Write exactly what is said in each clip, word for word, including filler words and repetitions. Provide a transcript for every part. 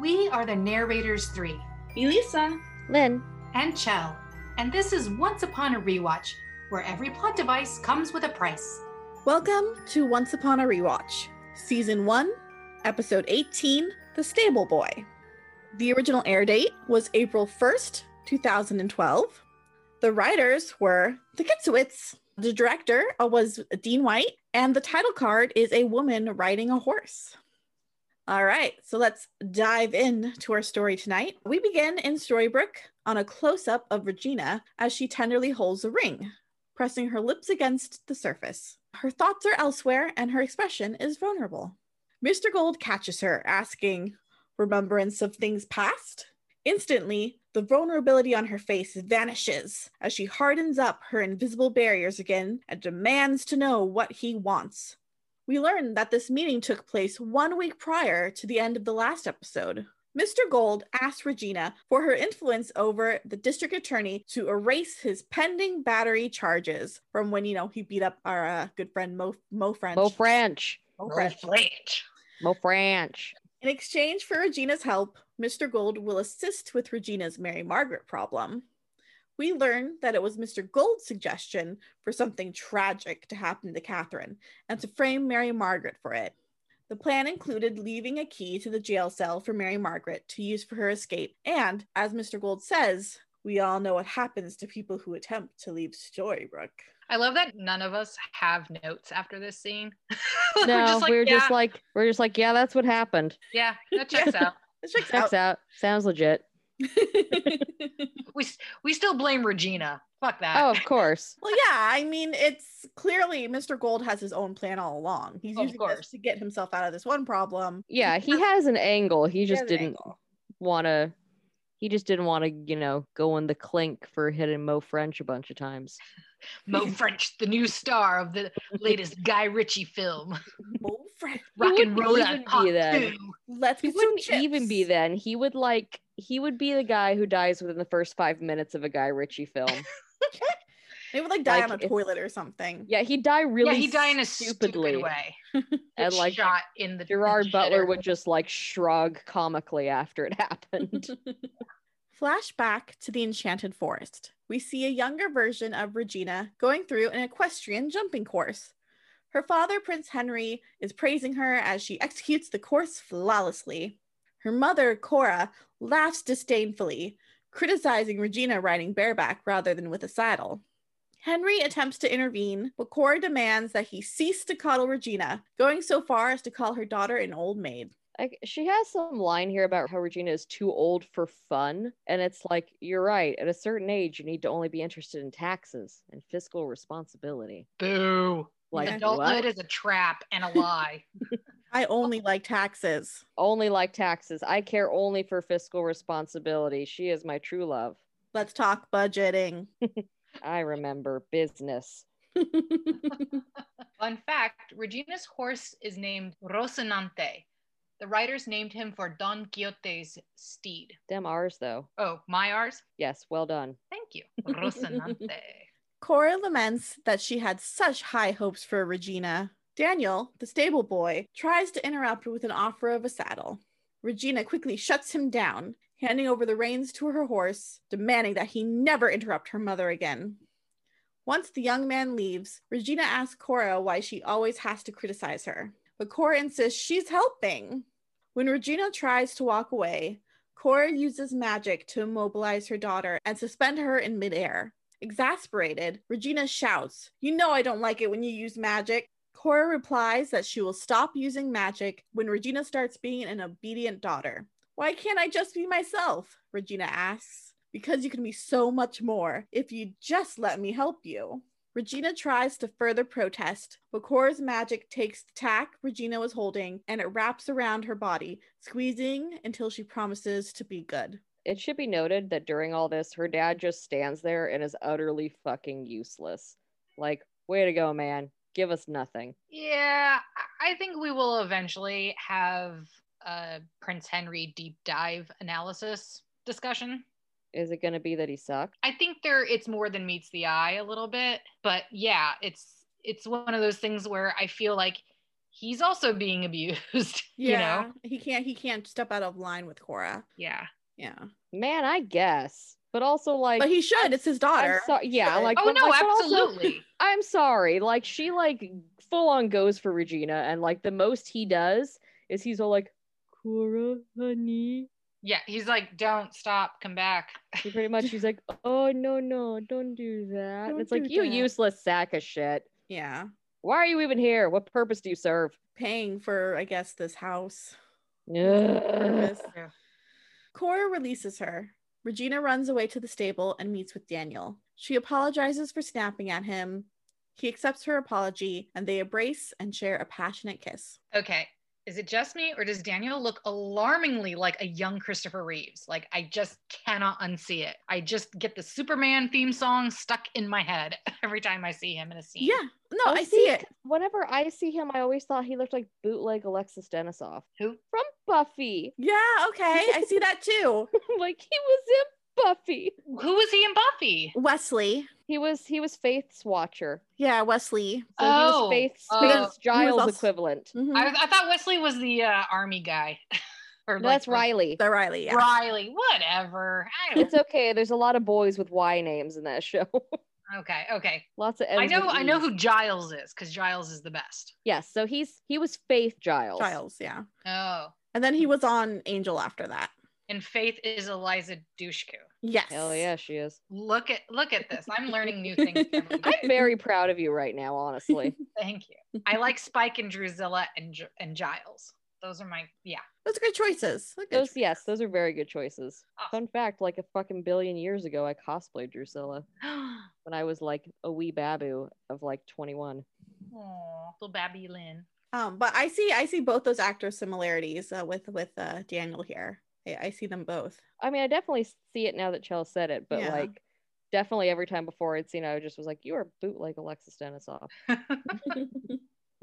We are the Narrators three. Elisa, Lynn, and Chell. And this is Once Upon a Rewatch, where every plot device comes with a price. Welcome to Once Upon a Rewatch, Season one, Episode eighteen, The Stable Boy. The original air date was April first, two thousand twelve. The writers were the Kitsowitz. The director was Dean White, and the title card is a woman riding a horse. All right, so let's dive in to our story tonight. We begin in Storybrooke on a close-up of Regina as she tenderly holds a ring, pressing her lips against the surface. Her thoughts are elsewhere, and her expression is vulnerable. Mister Gold catches her, asking, "Remembrance of things past?" Instantly, the vulnerability on her face vanishes as she hardens up her invisible barriers again and demands to know what he wants. We learn that this meeting took place one week prior to the end of the last episode. Mister Gold asked Regina for her influence over the district attorney to erase his pending battery charges from when, you know, he beat up our uh, good friend Mo, Mo French. Mo French. Mo French. Mo French. Mo French. In exchange for Regina's help, Mister Gold will assist with Regina's Mary Margaret problem. We learn that it was Mister Gold's suggestion for something tragic to happen to Catherine and to frame Mary Margaret for it. The plan included leaving a key to the jail cell for Mary Margaret to use for her escape. And as Mister Gold says, we all know what happens to people who attempt to leave Storybrooke. I love that none of us have notes after this scene. No, we're, just like, we're yeah. just like, we're just like, yeah, that's what happened. Yeah, that checks yeah. out. That checks, checks out. out. Sounds legit. we we still blame Regina. Fuck that. Oh, of course. Well, yeah, I mean, it's clearly Mister Gold has his own plan all along. He's oh, using this to get himself out of this one problem. Yeah, he has an angle. He, he just didn't want to. He just didn't want to, you know, go in the clink for hitting Mo French a bunch of times. Mo French, the new star of the latest Guy Ritchie film. Mo French, rock and roll on pop two. Let's he wouldn't chips. even be then. He would like he would be the guy who dies within the first five minutes of a Guy Ritchie film. They would like die like on a toilet or something. Yeah, he'd die really. Yeah, he'd die in a stupidly. stupid way. And like shot in the Gerard shitter. Butler would just like shrug comically after it happened. Flashback to the Enchanted Forest. We see a younger version of Regina going through an equestrian jumping course. Her father, Prince Henry, is praising her as she executes the course flawlessly. Her mother, Cora, laughs disdainfully, criticizing Regina riding bareback rather than with a saddle. Henry attempts to intervene, but Cora demands that he cease to coddle Regina, going so far as to call her daughter an old maid. I, she has some line here about how Regina is too old for fun, and it's like, you're right, at a certain age you need to only be interested in taxes and fiscal responsibility. Boo. Like, adulthood is a trap and a lie. I only like taxes. Only like taxes. I care only for fiscal responsibility. She is my true love. Let's talk budgeting. I remember business. Fun fact, Regina's horse is named Rosinante. The writers named him for Don Quixote's steed. Them ours, though. Oh, my ours? Yes, well done. Thank you. Rosinante. Cora laments that she had such high hopes for Regina. Daniel, the stable boy, tries to interrupt with an offer of a saddle. Regina quickly shuts him down, handing over the reins to her horse, demanding that he never interrupt her mother again. Once the young man leaves, Regina asks Cora why she always has to criticize her. But Cora insists she's helping. When Regina tries to walk away, Cora uses magic to immobilize her daughter and suspend her in midair. Exasperated, Regina shouts, "You know I don't like it when you use magic." Cora replies that she will stop using magic when Regina starts being an obedient daughter. "Why can't I just be myself?" Regina asks. "Because you can be so much more if you just let me help you." Regina tries to further protest, but Cora's magic takes the tack Regina was holding and it wraps around her body, squeezing until she promises to be good. It should be noted that during all this, her dad just stands there and is utterly fucking useless. Like, way to go, man. Give us nothing. Yeah, I think we will eventually have a Prince Henry deep dive analysis discussion. Is it going to be that he sucked? I think there it's more than meets the eye a little bit, but yeah, it's it's one of those things where I feel like he's also being abused. Yeah, you know? he can't he can't step out of line with Cora. Yeah, yeah. Man, I guess, but also like, but he should. It's his daughter. So- yeah, like. Oh no, like, absolutely. Also, I'm sorry. Like she like full on goes for Regina, and like the most he does is he's all like, Cora, honey. Yeah, he's like, don't stop, come back. He pretty much, he's like, oh no, no, don't do that. Don't it's like, that. You useless sack of shit. Yeah. Why are you even here? What purpose do you serve? Paying for, I guess, this house. Yeah. Cora releases her. Regina runs away to the stable and meets with Daniel. She apologizes for snapping at him. He accepts her apology, and they embrace and share a passionate kiss. Okay. Is it just me, or does Daniel look alarmingly like a young Christopher Reeves? Like, I just cannot unsee it. I just get the Superman theme song stuck in my head every time I see him in a scene. Yeah, no, I, I see it. Whenever I see him, I always thought he looked like bootleg Alexis Denisov. Who? From Buffy. Yeah, okay, I see that too. Like, he was in Buffy. Who was he in Buffy? Wesley. He was he was Faith's watcher. Yeah, Wesley. So oh, he was Faith's, Faith's uh, Giles also, equivalent. Mm-hmm. I, I thought Wesley was the uh, army guy. Or no, like, that's the, Riley. The Riley, yeah. Riley, whatever. I don't it's know. Okay. There's a lot of boys with Y names in that show. Okay, okay. Lots of M's. I know I know who Giles is, because Giles is the best. Yes, yeah, so he's he was Faith Giles. Giles, yeah. Oh. And then he was on Angel after that. And Faith is Eliza Dushku. Yes. Hell yeah, she is. Look at look at this. I'm learning new things. I'm very proud of you right now, honestly. Thank you. I like Spike and Drusilla and and Giles. Those are my, yeah. Those are good choices. Those, good choices. Yes, those are very good choices. Oh. Fun fact, like a fucking billion years ago, I cosplayed Drusilla when I was like a wee babu of like twenty-one. Aw, little babby Lynn. Um, but I see I see both those actor similarities uh, with, with uh, Daniel here. I see them both. I mean, I definitely see it now that Chell said it, but yeah. Like, definitely every time before I'd seen it, I just was like, you are bootleg Alexis Denisov. But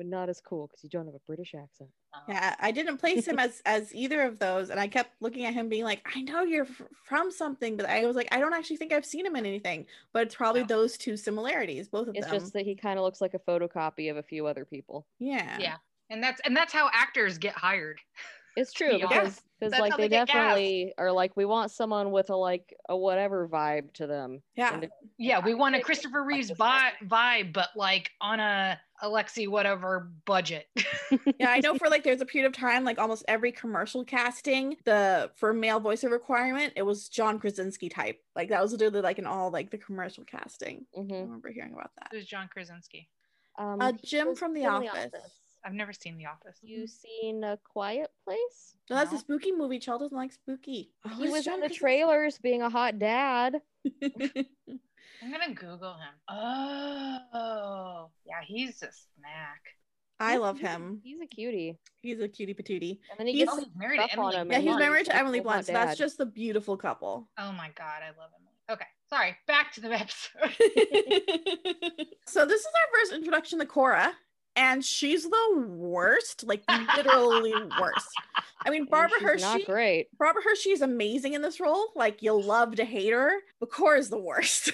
not as cool because you don't have a British accent. Yeah, I didn't place him as as either of those, and I kept looking at him being like, I know you're f- from something, but I was like, I don't actually think I've seen him in anything, but it's probably yeah. those two similarities, both of it's them. It's just that he kind of looks like a photocopy of a few other people. Yeah. Yeah. And that's and that's how actors get hired. It's true because because yeah, like they, they definitely are like, we want someone with a like a whatever vibe to them. Yeah, to- yeah, we want a Christopher Reeves bi- vibe, but like on a Alexi whatever budget. Yeah, I know for like there's a period of time like almost every commercial casting the for male voiceover requirement it was John Krasinski type, like that was literally like in all like the commercial casting. Mm-hmm. I remember hearing about that. It was John Krasinski. Um, uh, Jim from The Office. The office. I've never seen The Office. You seen A Quiet Place? No, that's no. a spooky movie. Chell doesn't like spooky. Oh, he was in the trailers being a hot dad. I'm gonna Google him. Oh, yeah, he's a snack. I love him. He's a cutie. He's a cutie patootie. And then he he's, gets he's married to Emily. Yeah, he's married to Emily Blunt. So that's just the beautiful couple. Oh my God, I love Emily. Okay, sorry. Back to the episode. So this is our first introduction to Cora. And she's the worst, like literally worst. I mean, Barbara Hershey, not great. Barbara Hershey is amazing in this role. Like you'll love to hate her, but Cora's the worst.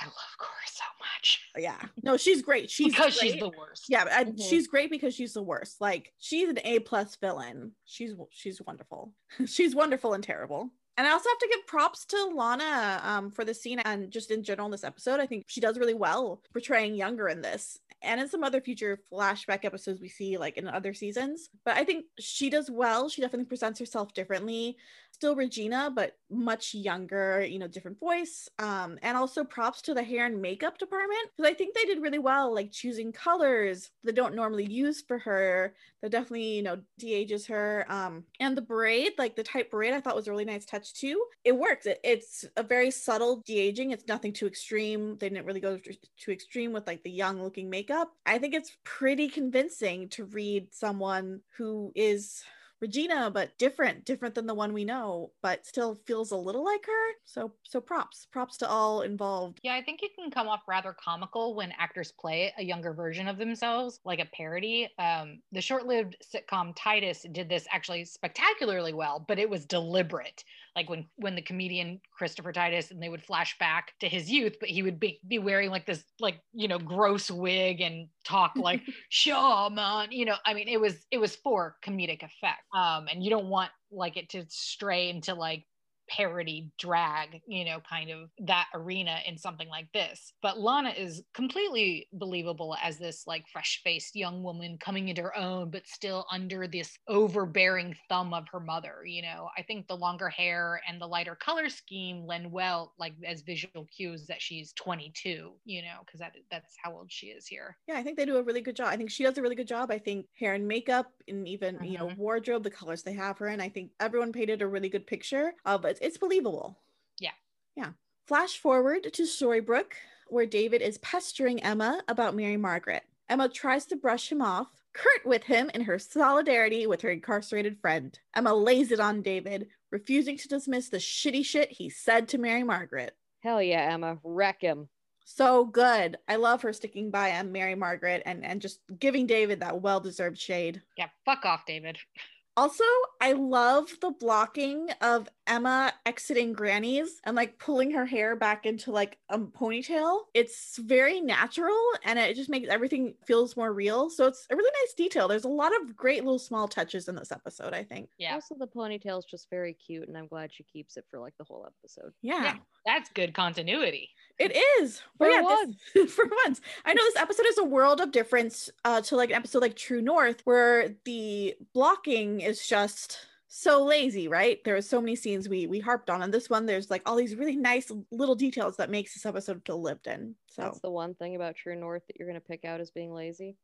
I love Cora so much. Yeah, no, she's great. She's because great. She's the worst. Yeah, I, mm-hmm. She's great because she's the worst. Like she's an A plus villain. She's she's wonderful. She's wonderful and terrible. And I also have to give props to Lana um, for the scene and just in general in this episode. I think she does really well portraying Younger in this and in some other future flashback episodes we see like in other seasons. But I think she does well. She definitely presents herself differently. Still Regina, but much younger, you know, different voice. Um, and also props to the hair and makeup department because I think they did really well, like choosing colors they don't normally use for her. That definitely, you know, de-ages her. Um, and the braid, like the tight braid, I thought was a really nice touch too. It works. It, it's a very subtle de-aging. It's nothing too extreme. They didn't really go too extreme with like the young looking makeup. I think it's pretty convincing to read someone who is Regina, but different, different than the one we know, but still feels a little like her. So, so props, props to all involved. Yeah, I think it can come off rather comical when actors play a younger version of themselves, like a parody. Um, the short-lived sitcom Titus did this actually spectacularly well, but it was deliberate. like when when the comedian Christopher Titus, and they would flash back to his youth, but he would be, be wearing like this, like, you know, gross wig and talk like, sure, man, you know, I mean, it was, it was for comedic effect. Um, and you don't want like it to stray into like parody drag, you know, kind of that arena in something like this. But Lana is completely believable as this like fresh-faced young woman coming into her own, but still under this overbearing thumb of her mother. You know, I think the longer hair and the lighter color scheme lend well, like as visual cues that she's twenty-two, you know, because that that's how old she is here. Yeah, I think they do a really good job. I think she does a really good job. I think hair and makeup and even, mm-hmm. you know, wardrobe, the colors they have her in, I think everyone painted a really good picture of it. It's believable. Yeah. Yeah. Flash forward to Storybrooke, where David is pestering Emma about Mary Margaret. Emma tries to brush him off, curt with him in her solidarity with her incarcerated friend. Emma lays it on David, refusing to dismiss the shitty shit he said to Mary Margaret. Hell yeah, Emma. Wreck him. So good. I love her sticking by Aunt Mary Margaret and, and just giving David that well-deserved shade. Yeah, fuck off, David. Also, I love the blocking of Emma exiting Granny's and like pulling her hair back into like a ponytail. It's very natural and it just makes everything feels more real. So it's a really nice detail. There's a lot of great little small touches in this episode, I think. Yeah. Also, the ponytail is just very cute and I'm glad she keeps it for like the whole episode. Yeah. yeah that's good continuity. It is. For yeah, once. This, for once. I know this episode is a world of difference uh, to like an episode like True North, where the blocking is just so lazy, right? There were so many scenes we we harped on. And this one, there's like all these really nice little details that makes this episode feel lived in. So that's the one thing about True North that you're going to pick out as being lazy.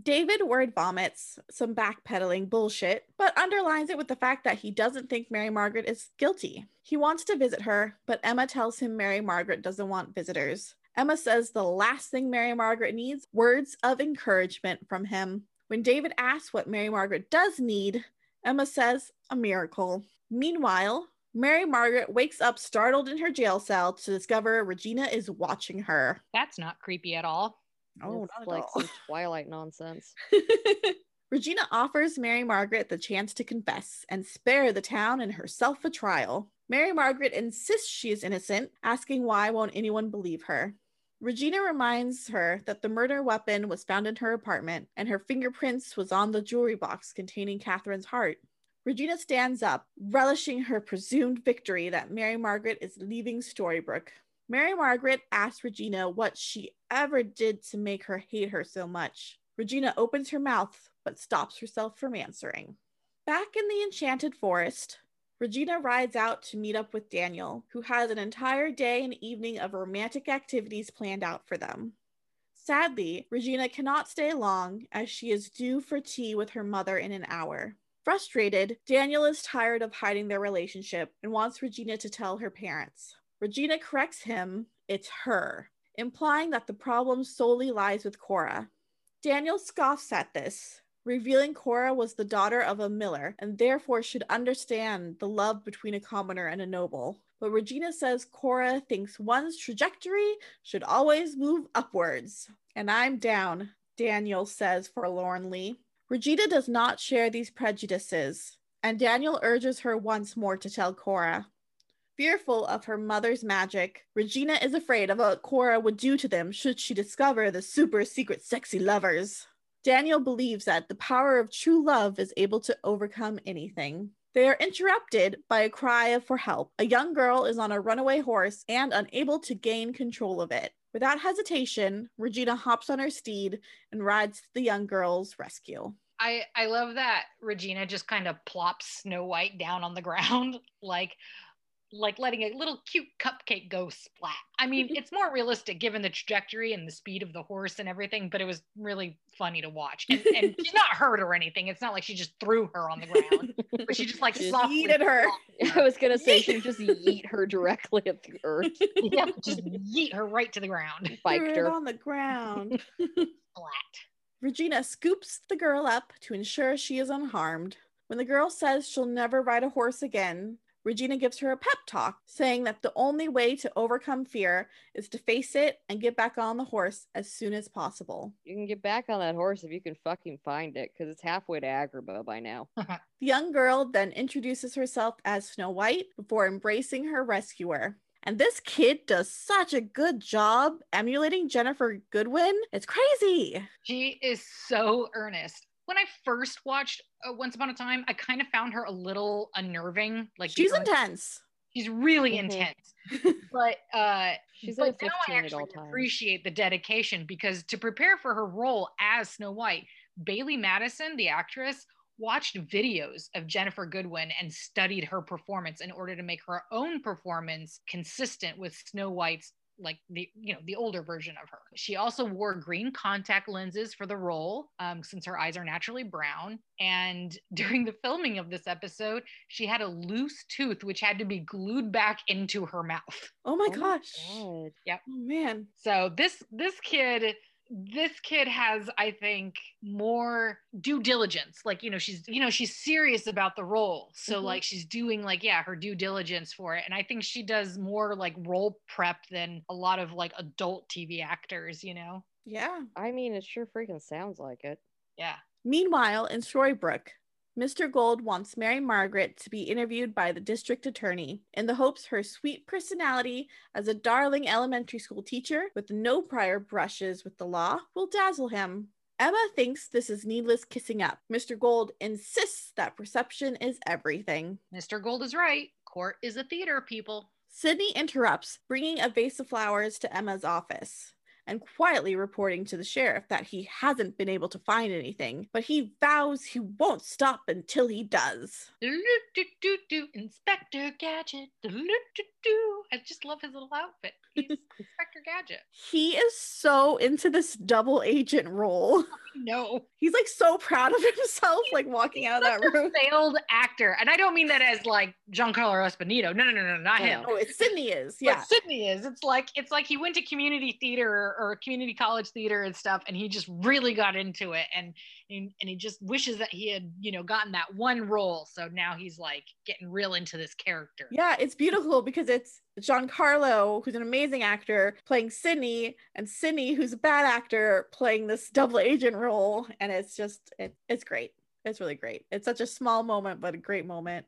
David word vomits some backpedaling bullshit, but underlines it with the fact that he doesn't think Mary Margaret is guilty. He wants to visit her, but Emma tells him Mary Margaret doesn't want visitors. Emma says the last thing Mary Margaret needs, words of encouragement from him. When David asks what Mary Margaret does need, Emma says a miracle. Meanwhile, Mary Margaret wakes up startled in her jail cell to discover Regina is watching her. That's not creepy at all. Oh, it's not like some Twilight nonsense. Regina offers Mary Margaret the chance to confess and spare the town and herself a trial. Mary Margaret insists she is innocent, asking why won't anyone believe her. Regina reminds her that the murder weapon was found in her apartment and her fingerprints was on the jewelry box containing Catherine's heart. Regina stands up, relishing her presumed victory that Mary Margaret is leaving Storybrooke. Mary Margaret asks Regina what she ever did to make her hate her so much. Regina opens her mouth, but stops herself from answering. Back in the Enchanted Forest, Regina rides out to meet up with Daniel, who has an entire day and evening of romantic activities planned out for them. Sadly, Regina cannot stay long as she is due for tea with her mother in an hour. Frustrated, Daniel is tired of hiding their relationship and wants Regina to tell her parents. Regina corrects him, it's her, implying that the problem solely lies with Cora. Daniel scoffs at this, revealing Cora was the daughter of a miller and therefore should understand the love between a commoner and a noble. But Regina says Cora thinks one's trajectory should always move upwards. And I'm down, Daniel says forlornly. Regina does not share these prejudices, and Daniel urges her once more to tell Cora. Fearful of her mother's magic, Regina is afraid of what Cora would do to them should she discover the super secret sexy lovers. Daniel believes that the power of true love is able to overcome anything. They are interrupted by a cry for help. A young girl is on a runaway horse and unable to gain control of it. Without hesitation, Regina hops on her steed and rides to the young girl's rescue. I, I love that Regina just kind of plops Snow White down on the ground like... like letting a little cute cupcake go splat. I mean, it's more realistic given the trajectory and the speed of the horse and everything, but it was really funny to watch. And, and she's not hurt or anything. It's not like she just threw her on the ground, but she just like just softly yeeted her. her. I was going to say she would just yeet her directly at the earth. Yeah, just yeet her right to the ground. Biked her on the ground. Splat. Regina scoops the girl up to ensure she is unharmed. When the girl says she'll never ride a horse again, Regina gives her a pep talk, saying that the only way to overcome fear is to face it and get back on the horse as soon as possible. You can get back on that horse if you can fucking find it, because it's halfway to Agrabah by now. The young girl then introduces herself as Snow White before embracing her rescuer. And this kid does such a good job emulating Jennifer Goodwin. It's crazy. She is so earnest. When I first watched uh, Once Upon a Time, I kind of found her a little unnerving. Like she's intense. She's really mm-hmm. intense. But uh, she's but now I actually appreciate the dedication, because to prepare for her role as Snow White, Bailey Madison, the actress, watched videos of Jennifer Goodwin and studied her performance in order to make her own performance consistent with Snow White's, like the, you know, the older version of her. She also wore green contact lenses for the role, um, since her eyes are naturally brown. And during the filming of this episode, she had a loose tooth, which had to be glued back into her mouth. Oh my oh gosh. God. Yep. Oh man. So this, this kid... This kid has, I think, more due diligence. Like, you know, she's, you know, she's serious about the role. So mm-hmm. like, she's doing like, yeah, her due diligence for it. And I think she does more like role prep than a lot of like adult T V actors, you know? Yeah. I mean, it sure freaking sounds like it. Yeah. Meanwhile, in Storybrooke, Mister Gold wants Mary Margaret to be interviewed by the district attorney in the hopes her sweet personality as a darling elementary school teacher with no prior brushes with the law will dazzle him. Emma thinks this is needless kissing up. Mister Gold insists that perception is everything. Mister Gold is right. Court is a theater, people. Sydney interrupts, bringing a vase of flowers to Emma's office and quietly reporting to the sheriff that he hasn't been able to find anything, but he vows he won't stop until he does. Inspector Gadget. I just love his little outfit. He's Inspector Gadget. He is so into this double agent role. No. He's like so proud of himself, he's, like walking out of that room. A failed actor. And I don't mean that as like Giancarlo Esposito. No, no, no, no, not him. Oh, it's Sydney is. Yeah. But Sydney is. It's like, it's like he went to community theater or community college theater and stuff, and he just really got into it, and and, and he just wishes that he had, you know, gotten that one role. So now he's like getting real into this character. Yeah, it's beautiful because it's Giancarlo, who's an amazing actor, playing Sydney, and Sydney, who's a bad actor, playing this double agent role, and it's just it, it's great. It's really great. It's such a small moment, but a great moment.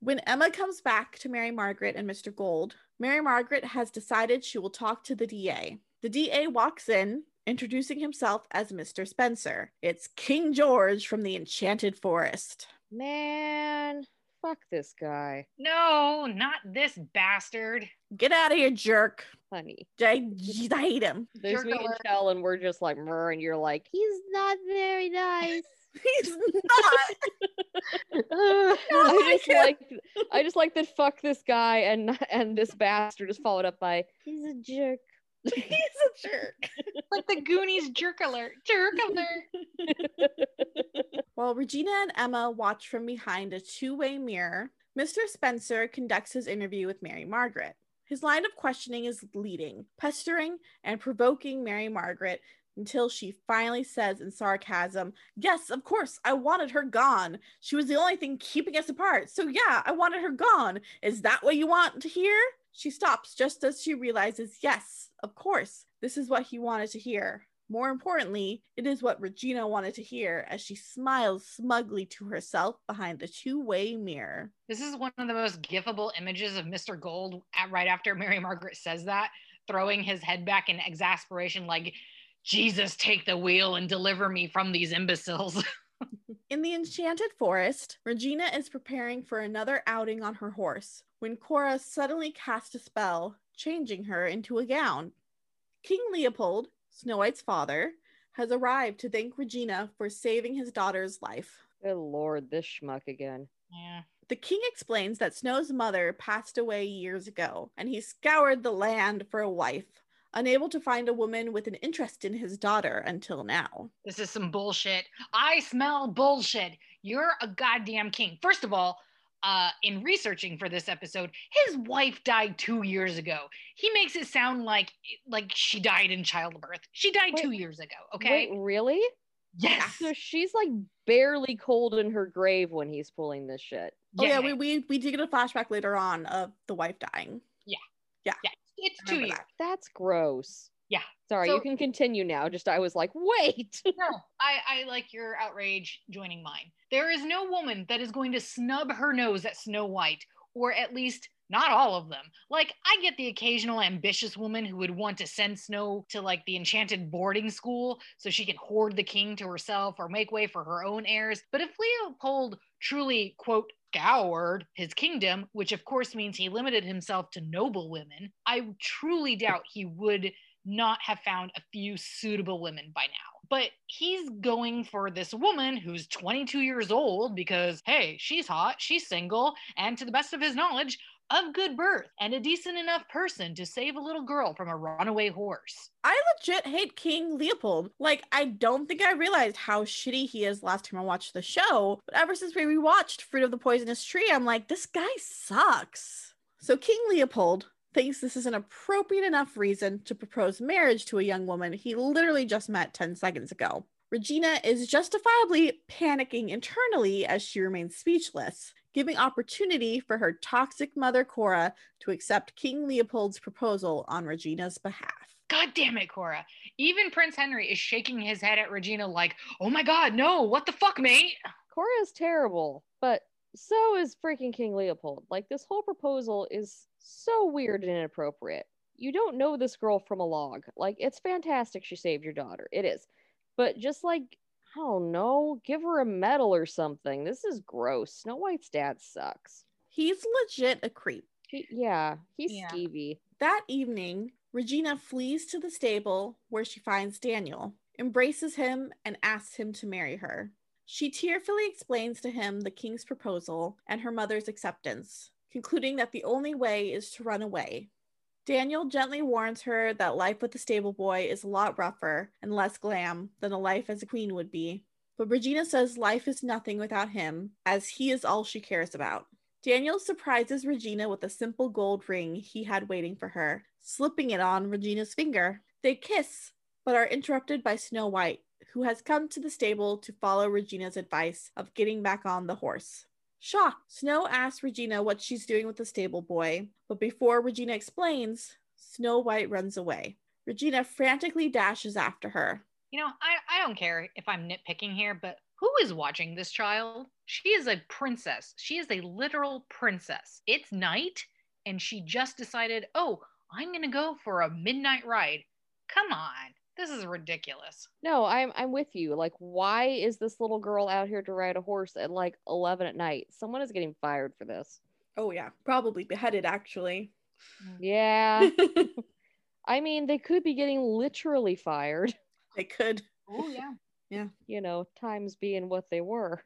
When Emma comes back to Mary Margaret and Mister Gold, Mary Margaret has decided she will talk to the D A. The D A walks in, introducing himself as Mister Spencer. It's King George from the Enchanted Forest. Man, fuck this guy. No, not this bastard. Get out of here, jerk. Honey. I, I hate him. There's jerk me alert. And Chell, and we're just like, murr, and you're like, he's not very nice. He's not. uh, I just like I just like that fuck this guy and and this bastard is followed up by he's a jerk. He's a jerk. Like the Goonies jerk alert. Jerk alert. While Regina and Emma watch from behind a two-way mirror, Mister Spencer conducts his interview with Mary Margaret. His line of questioning is leading, pestering, and provoking Mary Margaret until she finally says in sarcasm, yes, of course, I wanted her gone. She was the only thing keeping us apart. So yeah, I wanted her gone. Is that what you want to hear? She stops just as she realizes, yes, of course, this is what he wanted to hear. More importantly, it is what Regina wanted to hear as she smiles smugly to herself behind the two-way mirror. This is one of the most gifable images of Mister Gold at, right after Mary Margaret says that, throwing his head back in exasperation like, Jesus, take the wheel and deliver me from these imbeciles. In the Enchanted Forest, Regina is preparing for another outing on her horse when Cora suddenly casts a spell, changing her into a gown. King Leopold, Snow White's father, has arrived to thank Regina for saving his daughter's life. Good lord, this schmuck again. Yeah. The king explains that Snow's mother passed away years ago, and he scoured the land for a wife, unable to find a woman with an interest in his daughter until now. This is some bullshit. I smell bullshit. You're a goddamn king. First of all, uh, in researching for this episode, his wife died two years ago. He makes it sound like like she died in childbirth. She died wait, two years ago, okay? Wait, really? Yes. After she's like barely cold in her grave when he's pulling this shit. Oh yeah, yeah we we we did get a flashback later on of the wife dying. Yeah. Yeah. Yeah. It's two years. That. That's gross. Yeah. Sorry, so, you can continue now. Just I was like, wait. No, I, I like your outrage joining mine. There is no woman that is going to snub her nose at Snow White, or at least not all of them. Like, I get the occasional ambitious woman who would want to send Snow to, like, the enchanted boarding school so she can hoard the king to herself or make way for her own heirs. But if Leopold truly, quote, scoured his kingdom, which of course means he limited himself to noble women, I truly doubt he would not have found a few suitable women by now. But he's going for this woman who's twenty-two years old because, hey, she's hot, she's single, and to the best of his knowledge, of good birth and a decent enough person to save a little girl from a runaway horse. I legit hate King Leopold. Like, I don't think I realized how shitty he is last time I watched the show, but ever since we rewatched Fruit of the Poisonous Tree, I'm like, this guy sucks. So King Leopold thinks this is an appropriate enough reason to propose marriage to a young woman he literally just met ten seconds ago. Regina is justifiably panicking internally as she remains speechless, giving opportunity for her toxic mother, Cora, to accept King Leopold's proposal on Regina's behalf. God damn it, Cora. Even Prince Henry is shaking his head at Regina like, oh my God, no, what the fuck, mate? Cora's terrible, but so is freaking King Leopold. Like, this whole proposal is so weird and inappropriate. You don't know this girl from a log. Like, it's fantastic she saved your daughter. It is. But just like, I don't know, give her a medal or something. This is gross. Snow White's dad sucks. He's legit a creep. He, yeah, he's yeah. skeevy. That evening, Regina flees to the stable where she finds Daniel, embraces him, and asks him to marry her. She tearfully explains to him the king's proposal and her mother's acceptance, concluding that the only way is to run away. Daniel gently warns her that life with the stable boy is a lot rougher and less glam than a life as a queen would be. But Regina says life is nothing without him, as he is all she cares about. Daniel surprises Regina with a simple gold ring he had waiting for her, slipping it on Regina's finger. They kiss, but are interrupted by Snow White, who has come to the stable to follow Regina's advice of getting back on the horse. Shocked, Snow asks Regina what she's doing with the stable boy, but before Regina explains, Snow White runs away. Regina frantically dashes after her. You know, I, I don't care if I'm nitpicking here, but who is watching this child? She is a princess. She is a literal princess. It's night, and she just decided, oh, I'm going to go for a midnight ride. Come on. This is ridiculous. No, I'm I'm with you. Like, why is this little girl out here to ride a horse at like eleven at night? Someone is getting fired for this. Oh yeah, probably beheaded actually. Yeah. I mean, they could be getting literally fired. They could. Oh yeah. Yeah. You know, times being what they were.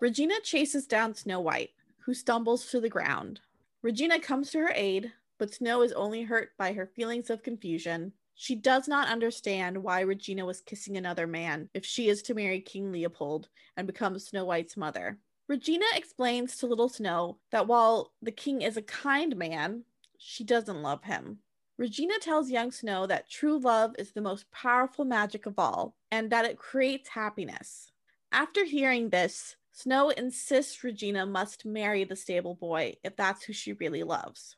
Regina chases down Snow White, who stumbles to the ground. Regina comes to her aid, but Snow is only hurt by her feelings of confusion. She does not understand why Regina was kissing another man if she is to marry King Leopold and become Snow White's mother. Regina explains to Little Snow that while the king is a kind man, she doesn't love him. Regina tells young Snow that true love is the most powerful magic of all and that it creates happiness. After hearing this, Snow insists Regina must marry the stable boy if that's who she really loves.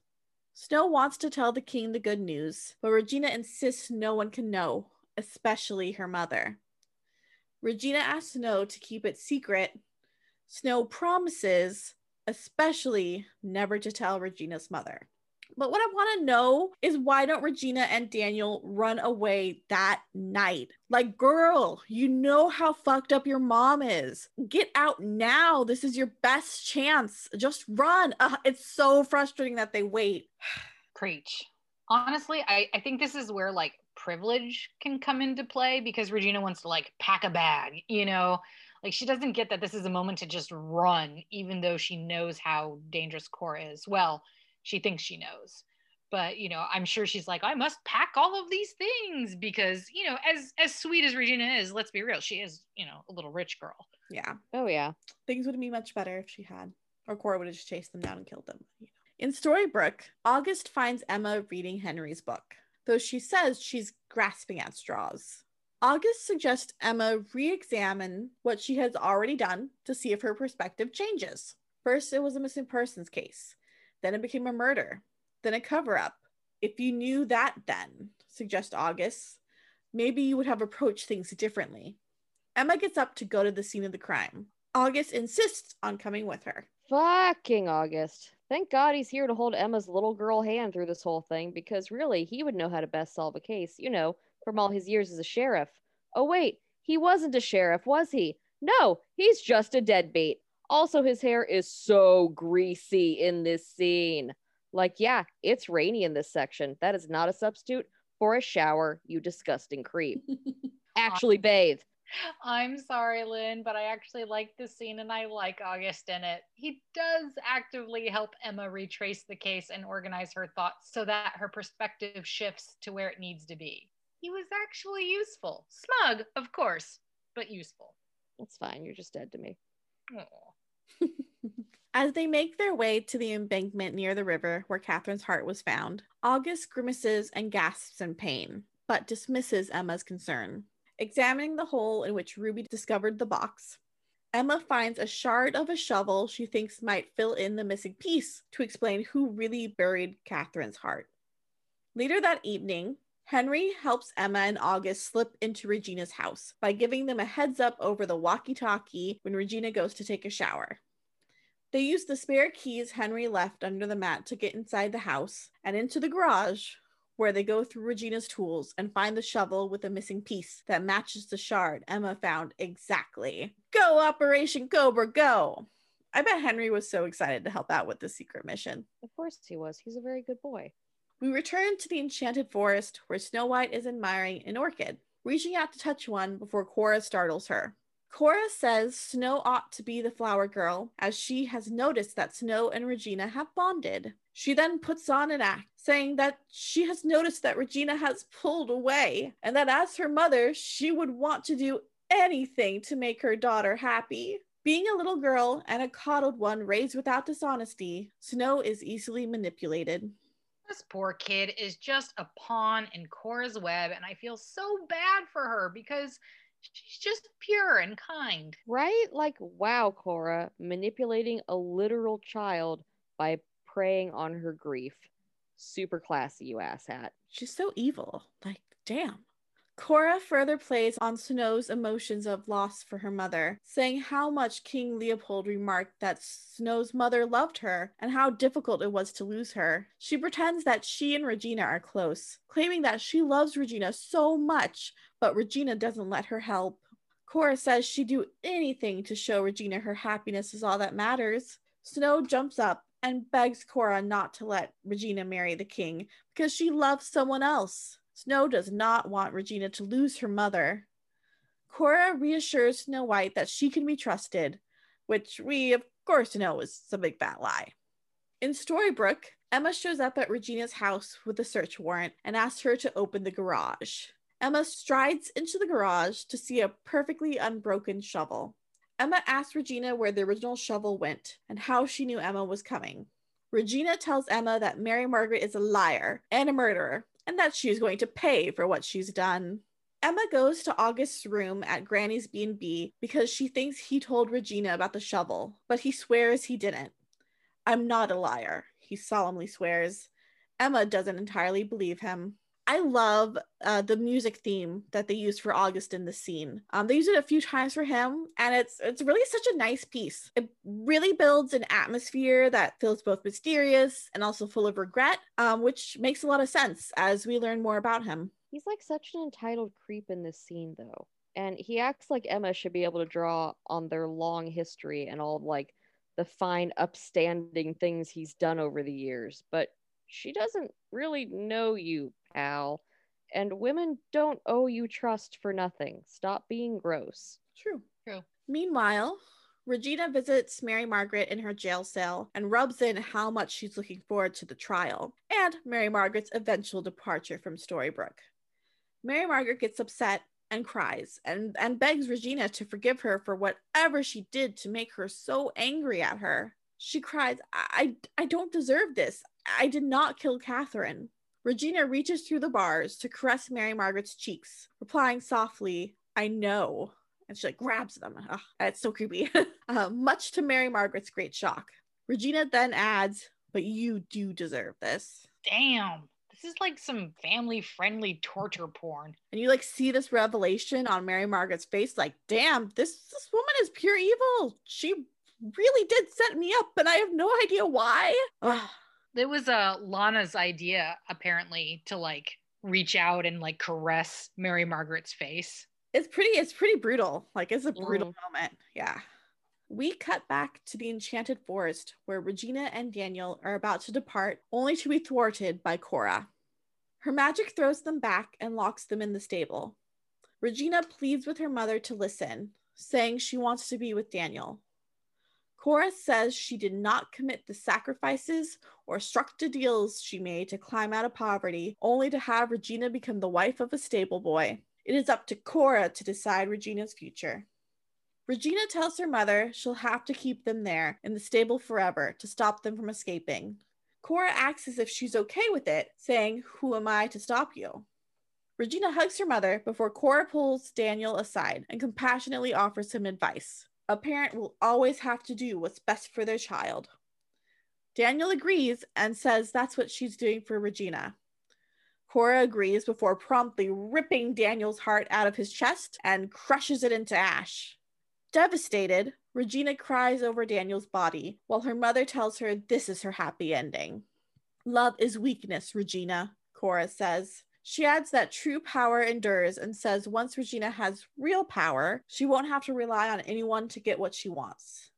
Snow wants to tell the king the good news, but Regina insists no one can know, especially her mother. Regina asks Snow to keep it secret. Snow promises, especially never to tell Regina's mother. But what I want to know is why don't Regina and Daniel run away that night? Like, girl, you know how fucked up your mom is. Get out now. This is your best chance. Just run. Uh, it's so frustrating that they wait. Preach. Honestly, I, I think this is where, like, privilege can come into play because Regina wants to, like, pack a bag, you know? Like, she doesn't get that this is a moment to just run, even though she knows how dangerous Cora is. Well, she thinks she knows, but, you know, I'm sure she's like, I must pack all of these things because, you know, as, as sweet as Regina is, let's be real. She is, you know, a little rich girl. Yeah. Oh yeah. Things would be much better if she had, or Cora would have just chased them down and killed them. You know. In Storybrooke, August finds Emma reading Henry's book, though she says she's grasping at straws. August suggests Emma re-examine what she has already done to see if her perspective changes. First, it was a missing persons case. Then it became a murder. Then a cover-up. If you knew that then, suggests August, maybe you would have approached things differently. Emma gets up to go to the scene of the crime. August insists on coming with her. Fucking August. Thank God he's here to hold Emma's little girl hand through this whole thing, because really, he would know how to best solve a case, you know, from all his years as a sheriff. Oh wait, he wasn't a sheriff, was he? No, he's just a deadbeat. Also, his hair is so greasy in this scene. Like, yeah, it's rainy in this section. That is not a substitute for a shower, you disgusting creep. Actually bathe. I'm sorry, Lynn, but I actually like this scene and I like August in it. He does actively help Emma retrace the case and organize her thoughts so that her perspective shifts to where it needs to be. He was actually useful. Smug, of course, but useful. That's fine. You're just dead to me. As they make their way to the embankment near the river where Catherine's heart was found, August grimaces and gasps in pain, but dismisses Emma's concern. Examining the hole in which Ruby discovered the box, Emma finds a shard of a shovel she thinks might fill in the missing piece to explain who really buried Catherine's heart. Later that evening, Henry helps Emma and August slip into Regina's house by giving them a heads up over the walkie-talkie when Regina goes to take a shower. They use the spare keys Henry left under the mat to get inside the house and into the garage, where they go through Regina's tools and find the shovel with a missing piece that matches the shard Emma found exactly. Go, Operation Cobra, go! I bet Henry was so excited to help out with the secret mission. Of course he was. He's a very good boy. We return to the Enchanted Forest, where Snow White is admiring an orchid, reaching out to touch one before Cora startles her. Cora says Snow ought to be the flower girl, as she has noticed that Snow and Regina have bonded. She then puts on an act, saying that she has noticed that Regina has pulled away, and that as her mother, she would want to do anything to make her daughter happy. Being a little girl and a coddled one raised without dishonesty, Snow is easily manipulated. This poor kid is just a pawn in Cora's web, and I feel so bad for her because she's just pure and kind. Right? Like, wow, Cora, manipulating a literal child by preying on her grief. Super classy, you asshat. She's so evil. Like, damn. Cora further plays on Snow's emotions of loss for her mother, saying how much King Leopold remarked that Snow's mother loved her and how difficult it was to lose her. She pretends that she and Regina are close, claiming that she loves Regina so much, but Regina doesn't let her help. Cora says she'd do anything to show Regina her happiness is all that matters. Snow jumps up and begs Cora not to let Regina marry the king because she loves someone else. Snow does not want Regina to lose her mother. Cora reassures Snow White that she can be trusted, which we of course know is a big fat lie. In Storybrooke, Emma shows up at Regina's house with a search warrant and asks her to open the garage. Emma strides into the garage to see a perfectly unbroken shovel. Emma asks Regina where the original shovel went and how she knew Emma was coming. Regina tells Emma that Mary Margaret is a liar and a murderer and that she is going to pay for what she's done. Emma goes to August's room at Granny's B and B because she thinks he told Regina about the shovel, but he swears he didn't. "I'm not a liar," he solemnly swears. Emma doesn't entirely believe him. I love uh, the music theme that they used for August in the scene. Um, they used it a few times for him, and it's it's really such a nice piece. It really builds an atmosphere that feels both mysterious and also full of regret, um, which makes a lot of sense as we learn more about him. He's like such an entitled creep in this scene, though. And he acts like Emma should be able to draw on their long history and all like the fine upstanding things he's done over the years, but she doesn't really know you, Al, and women don't owe you trust for nothing. Stop being gross. True. True. Meanwhile, Regina visits Mary Margaret in her jail cell and rubs in how much she's looking forward to the trial and Mary Margaret's eventual departure from Storybrooke. Mary Margaret gets upset and cries and, and begs Regina to forgive her for whatever she did to make her so angry at her. She cries, I, I, I don't deserve this. I did not kill Catherine. Regina reaches through the bars to caress Mary Margaret's cheeks, replying softly, "I know." And she like grabs them. Ugh, it's so creepy. uh, much to Mary Margaret's great shock. Regina then adds, "But you do deserve this." Damn. This is like some family-friendly torture porn. And you like see this revelation on Mary Margaret's face, like, damn, this, this woman is pure evil. She really did set me up, and I have no idea why. Ugh. It was uh, Lana's idea, apparently, to like reach out and like caress Mary Margaret's face. It's pretty, it's pretty brutal. Like, it's a brutal Ooh. moment. Yeah. We cut back to the Enchanted Forest, where Regina and Daniel are about to depart, only to be thwarted by Cora. Her magic throws them back and locks them in the stable. Regina pleads with her mother to listen, saying she wants to be with Daniel. Cora says she did not commit the sacrifices or struck the deals she made to climb out of poverty, only to have Regina become the wife of a stable boy. It is up to Cora to decide Regina's future. Regina tells her mother she'll have to keep them there in the stable forever to stop them from escaping. Cora acts as if she's okay with it, saying, "Who am I to stop you?" Regina hugs her mother before Cora pulls Daniel aside and compassionately offers him advice. A parent will always have to do what's best for their child. Daniel agrees and says that's what she's doing for Regina. Cora agrees before promptly ripping Daniel's heart out of his chest and crushes it into ash. Devastated, Regina cries over Daniel's body while her mother tells her this is her happy ending. "Love is weakness, Regina," Cora says. She adds that true power endures and says once Regina has real power, she won't have to rely on anyone to get what she wants.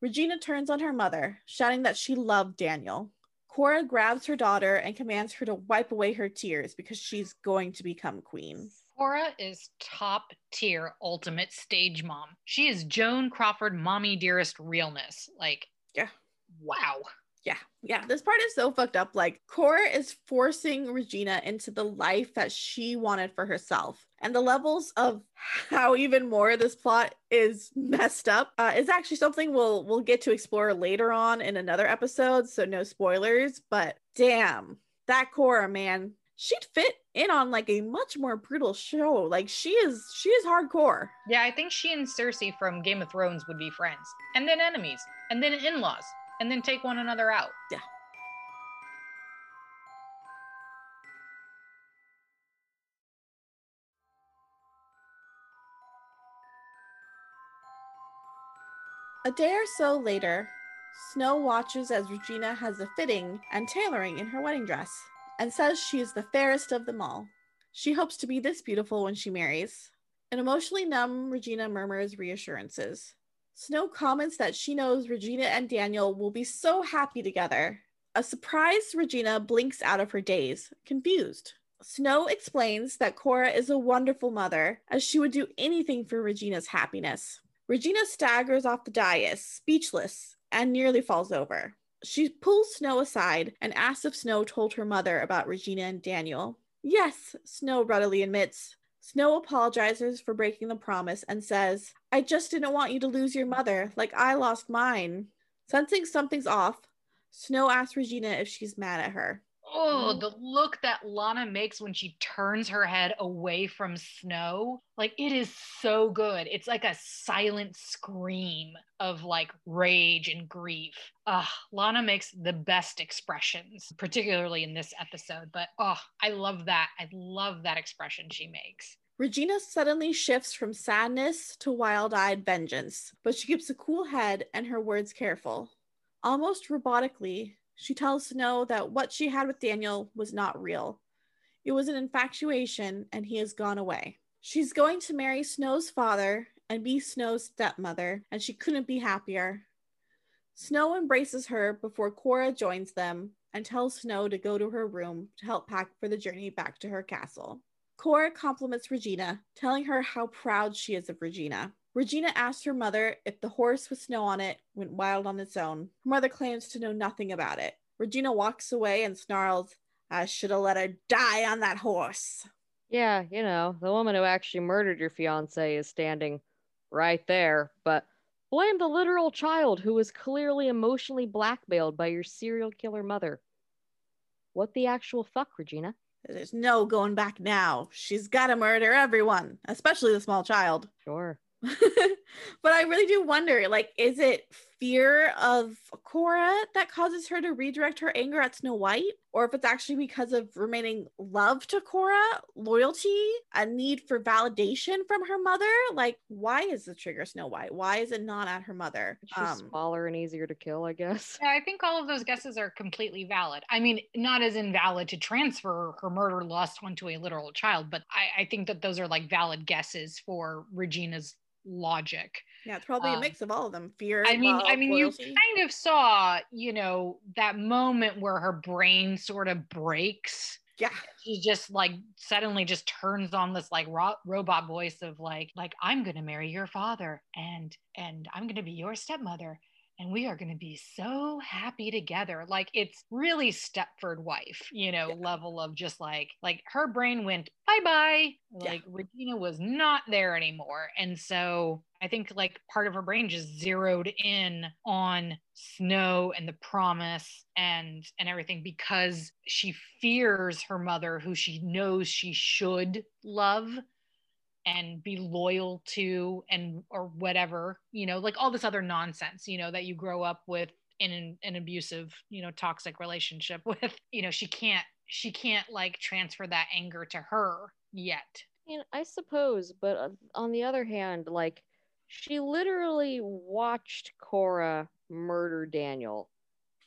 Regina turns on her mother, shouting that she loved Daniel. Cora grabs her daughter and commands her to wipe away her tears because she's going to become queen. Cora is top tier ultimate stage mom. She is Joan Crawford, mommy dearest realness. Like, yeah. Wow. Yeah. Yeah. This part is so fucked up. Like, Cora is forcing Regina into the life that she wanted for herself. And the levels of how even more this plot is messed up uh, is actually something we'll we'll get to explore later on in another episode. So no spoilers, but damn, that Cora, man. She'd fit in on like a much more brutal show. Like she is, she is hardcore. Yeah, I think she and Cersei from Game of Thrones would be friends, and then enemies, and then in-laws, and then take one another out. Yeah. A day or so later, Snow watches as Regina has a fitting and tailoring in her wedding dress, and says she is the fairest of them all. She hopes to be this beautiful when she marries. An emotionally numb Regina murmurs reassurances. Snow comments that she knows Regina and Daniel will be so happy together. A surprised Regina blinks out of her daze, confused. Snow explains that Cora is a wonderful mother, as she would do anything for Regina's happiness. Regina staggers off the dais, speechless, and nearly falls over. She pulls Snow aside and asks if Snow told her mother about Regina and Daniel. "Yes," Snow readily admits. Snow apologizes for breaking the promise and says, "I just didn't want you to lose your mother like I lost mine." Sensing something's off, Snow asks Regina if she's mad at her. Oh, the look that Lana makes when she turns her head away from Snow. Like, it is so good. It's like a silent scream of like rage and grief. Ugh, Lana makes the best expressions, particularly in this episode. But oh, I love that. I love that expression she makes. Regina suddenly shifts from sadness to wild-eyed vengeance, but she keeps a cool head and her words careful. Almost robotically, she tells Snow that what she had with Daniel was not real. It was an infatuation, and he has gone away. She's going to marry Snow's father and be Snow's stepmother, and she couldn't be happier. Snow embraces her before Cora joins them and tells Snow to go to her room to help pack for the journey back to her castle. Cora compliments Regina, telling her how proud she is of Regina. Regina asks her mother if the horse with snow on it went wild on its own. Her mother claims to know nothing about it. Regina walks away and snarls, "I should have let her die on that horse." Yeah, you know, the woman who actually murdered your fiancé is standing right there, but blame the literal child who was clearly emotionally blackmailed by your serial killer mother. What the actual fuck, Regina? There's no going back now. She's got to murder everyone, especially the small child. Sure. But I really do wonder, like, is it fear of Cora that causes her to redirect her anger at Snow White? Or if it's actually because of remaining love to Cora, loyalty, a need for validation from her mother? Like, why is the trigger Snow White? Why is it not at her mother? She's um, smaller and easier to kill, I guess. Yeah, I think all of those guesses are completely valid. I mean, not as invalid to transfer her murder lust onto a literal child, but I, I think that those are like valid guesses for Regina's logic. Yeah, it's probably um, a mix of all of them. Fear, I mean, love, I mean, loyalty. You kind of saw, you know, that moment where her brain sort of breaks. Yeah, she just like suddenly just turns on this like ro- robot voice of like, like I'm gonna marry your father, and and I'm gonna be your stepmother, and we are gonna be so happy together. Like, it's really Stepford Wife, you know, yeah. level of just like, like her brain went bye-bye. Like, yeah. Regina was not there anymore. And so I think like part of her brain just zeroed in on Snow and the promise and and everything, because she fears her mother, who she knows she should love and be loyal to, and or whatever, you know, like all this other nonsense, you know, that you grow up with in an, an abusive, you know, toxic relationship with, you know, she can't, she can't like transfer that anger to her yet. I mean, I suppose, but on the other hand, like, she literally watched Cora murder Daniel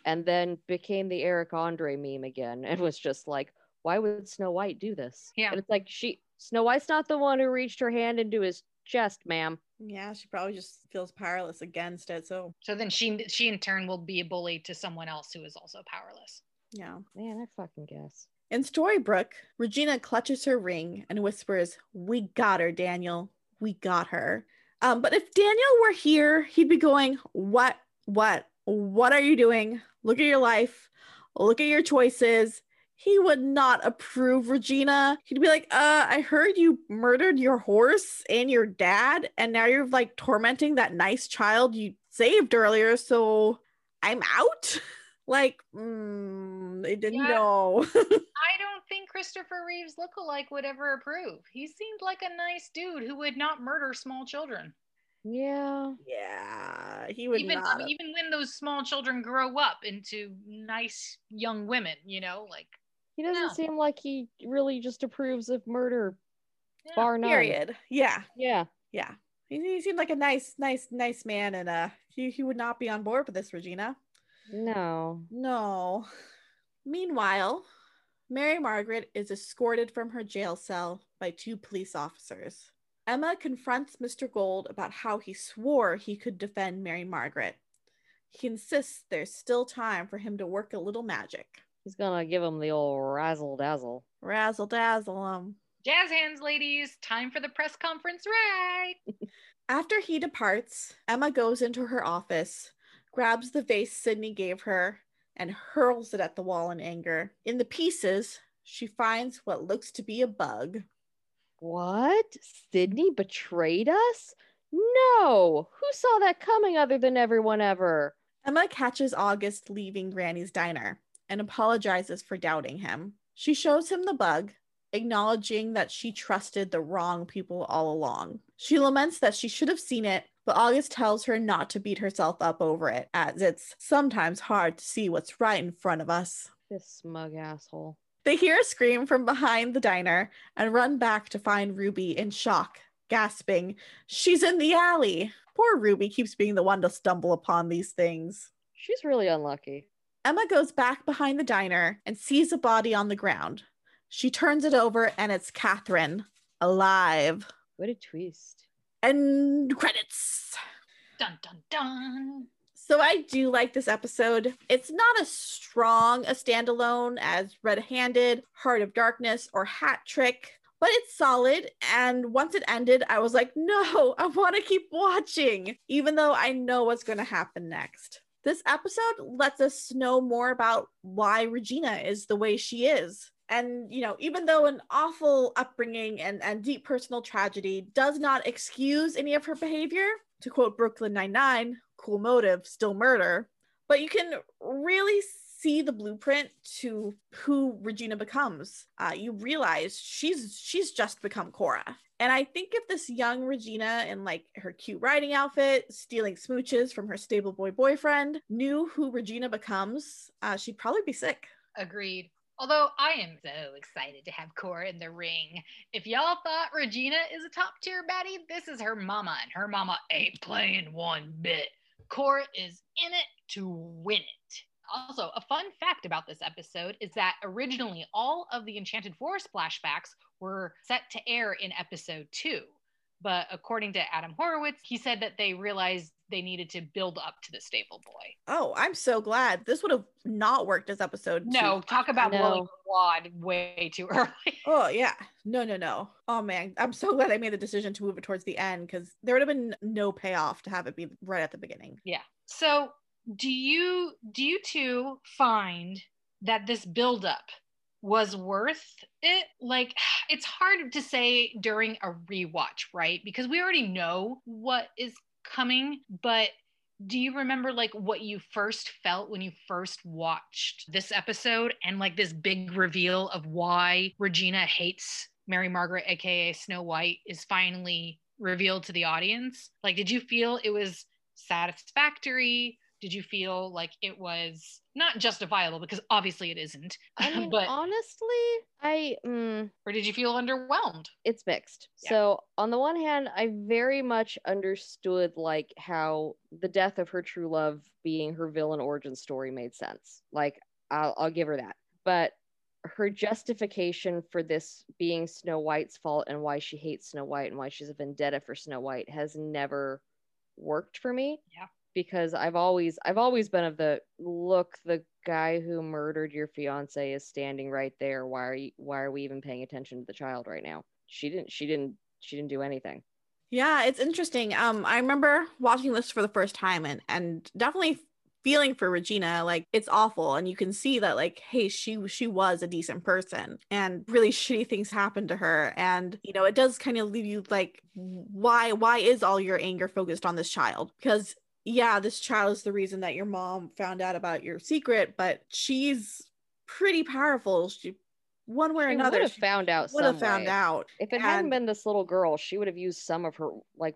and then became the Eric Andre meme again and was just like, why would Snow White do this? Yeah. And it's like, she, Snow White's not the one who reached her hand into his chest, ma'am. Yeah, she probably just feels powerless against it. So so then she she in turn will be a bully to someone else who is also powerless. Yeah. Man, I fucking guess. In Storybrooke, Regina clutches her ring and whispers, "We got her, Daniel. We got her." Um, but if Daniel were here, he'd be going, what, what, what are you doing? Look at your life. Look at your choices. He would not approve, Regina. He'd be like, uh, I heard you murdered your horse and your dad, and now you're like tormenting that nice child you saved earlier, so I'm out? Like, mm, they didn't yeah. know. I don't think Christopher Reeves lookalike would ever approve. He seemed like a nice dude who would not murder small children. Yeah. Yeah. He would even, not. Even when those small children grow up into nice young women, you know, like. He doesn't no. seem like he really just approves of murder, yeah. bar none. Period. Yeah. Yeah. Yeah. He, he seemed like a nice, nice, nice man, and uh, he, he would not be on board with this, Regina. No. No. Meanwhile, Mary Margaret is escorted from her jail cell by two police officers. Emma confronts Mister Gold about how he swore he could defend Mary Margaret. He insists there's still time for him to work a little magic. He's gonna give him the old razzle-dazzle. Razzle-dazzle him. Jazz hands, ladies. Time for the press conference, right? After he departs, Emma goes into her office, grabs the vase Sydney gave her, and hurls it at the wall in anger. In the pieces, she finds what looks to be a bug. What? Sydney betrayed us? No! Who saw that coming other than everyone ever? Emma catches August leaving Granny's diner and apologizes for doubting him. She shows him the bug, acknowledging that she trusted the wrong people all along. She laments that she should have seen it, but August tells her not to beat herself up over it, as it's sometimes hard to see what's right in front of us. This smug asshole. They hear a scream from behind the diner and run back to find Ruby in shock, gasping, "She's in the alley!" Poor Ruby keeps being the one to stumble upon these things. She's really unlucky. Emma goes back behind the diner and sees a body on the ground. She turns it over and it's Catherine, alive. What a twist. And credits. Dun, dun, dun. So I do like this episode. It's not as strong a standalone as Red Handed, Heart of Darkness, or Hat Trick, but it's solid. And once it ended, I was like, no, I want to keep watching, even though I know what's going to happen next. This episode lets us know more about why Regina is the way she is. And, you know, even though an awful upbringing and, and deep personal tragedy does not excuse any of her behavior, to quote Brooklyn Nine-Nine, cool motive, still murder. But you can really see the blueprint to who Regina becomes. Uh, you realize she's she's just become Cora. And I think if this young Regina in like her cute riding outfit, stealing smooches from her stable boy boyfriend, knew who Regina becomes, uh, she'd probably be sick. Agreed. Although I am so excited to have Cora in the ring. If y'all thought Regina is a top tier baddie, this is her mama, and her mama ain't playing one bit. Cora is in it to win it. Also, a fun fact about this episode is that originally all of the Enchanted Forest flashbacks were set to air in episode two. But according to Adam Horowitz, he said that they realized they needed to build up to the stable boy. Oh, I'm so glad. This would have not worked as episode two. No, talk about blowing the wad way too early. Oh, yeah. No, no, no. Oh, man. I'm so glad I made the decision to move it towards the end, because there would have been no payoff to have it be right at the beginning. Yeah. So do you, do you two find that this buildup was worth it? Like, it's hard to say during a rewatch, right? Because we already know what is coming, but do you remember like what you first felt when you first watched this episode and like this big reveal of why Regina hates Mary Margaret, aka Snow White, is finally revealed to the audience? Like, did you feel it was satisfactory? Did you feel like it was not justifiable, because obviously it isn't? I mean, but honestly, I... Mm, or did you feel underwhelmed? It's mixed. Yeah. So on the one hand, I very much understood like how the death of her true love being her villain origin story made sense. Like, I'll, I'll give her that. But her justification for this being Snow White's fault and why she hates Snow White and why she's a vendetta for Snow White has never worked for me. Yeah. Because I've always I've always been of the look, the guy who murdered your fiance is standing right there. Why are you, why are we even paying attention to the child right now? She didn't she didn't she didn't do anything. Yeah, it's interesting. Um, I remember watching this for the first time and and definitely feeling for Regina. Like, it's awful, and you can see that like, hey, she she was a decent person and really shitty things happened to her, and you know, it does kind of leave you like, why why is all your anger focused on this child? Because yeah, this child is the reason that your mom found out about your secret, but she's pretty powerful. She, one way or she another, would have found out. Would have found out. If it and, hadn't been this little girl, she would have used some of her, like,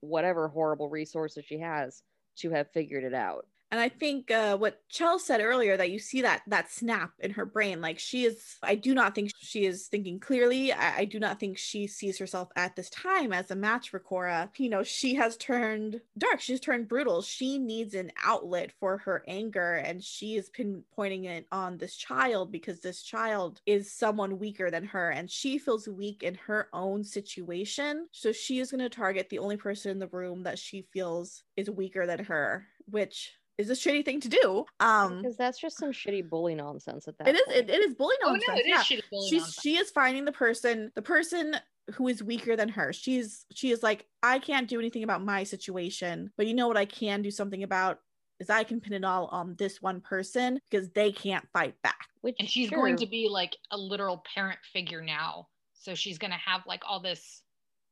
whatever horrible resources she has to have figured it out. And I think uh, what Chell said earlier, that you see that that snap in her brain, like she is, I do not think she is thinking clearly. I, I do not think she sees herself at this time as a match for Cora. You know, she has turned dark. She's turned brutal. She needs an outlet for her anger. And she is pinpointing it on this child because this child is someone weaker than her. And she feels weak in her own situation. So she is going to target the only person in the room that she feels is weaker than her, which is a shitty thing to do. Um, because that's just some shitty bully nonsense at that It is, point. It, it is bully nonsense. Oh, no, it yeah. is shitty bully She's, nonsense. She is finding the person, the person who is weaker than her. She's, she is like, I can't do anything about my situation, but you know what I can do something about is I can pin it all on this one person because they can't fight back. Which and she's true. Going to be like a literal parent figure now. So she's going to have like all this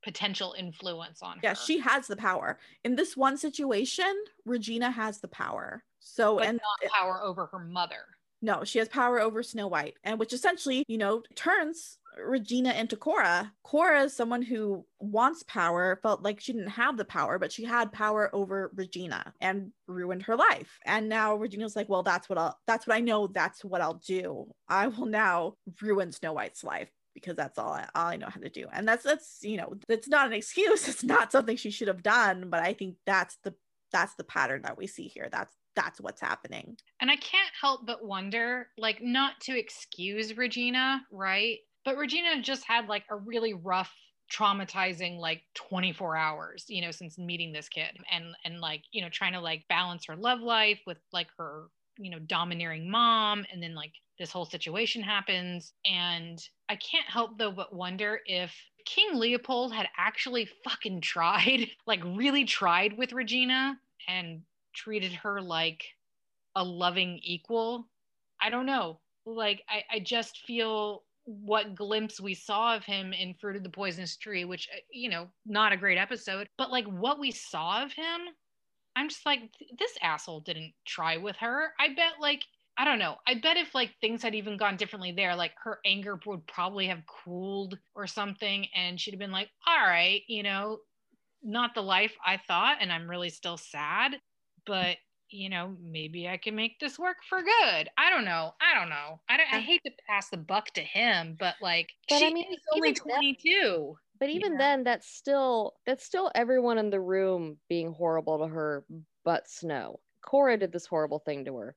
potential influence on her. Yeah, she has the power. In this one situation, Regina has the power. So but and not power it, over her mother. No, she has power over Snow White, and which essentially, you know, turns Regina into Cora. Cora is someone who wants power, felt like she didn't have the power, but she had power over Regina and ruined her life. And now Regina's like, well, that's what I'll that's what I know, that's what I'll do. I will now ruin Snow White's life, because that's all I, all I know how to do. And that's, that's, you know, that's not an excuse. It's not something she should have done, but I think that's the, that's the pattern that we see here. That's, that's what's happening. And I can't help but wonder, like, not to excuse Regina, right? But Regina just had like a really rough, traumatizing, like twenty-four hours, you know, since meeting this kid and, and like, you know, trying to like balance her love life with like her, you know, domineering mom. And then like this whole situation happens. And I can't help though but wonder if King Leopold had actually fucking tried, like really tried with Regina and treated her like a loving equal. I don't know. Like, I, I just feel what glimpse we saw of him in Fruit of the Poisonous Tree, which, you know, not a great episode, but like what we saw of him, I'm just like, this asshole didn't try with her. I bet like I don't know. I bet if like things had even gone differently there, like her anger would probably have cooled or something, and she'd have been like, all right, you know, not the life I thought, and I'm really still sad, but you know, maybe I can make this work for good. I don't know. I don't know. I, don't, I hate to pass the buck to him, but like, but she I mean, is only twenty-two. That, but even yeah. then, that's still that's still everyone in the room being horrible to her, but Snow. Cora did this horrible thing to her.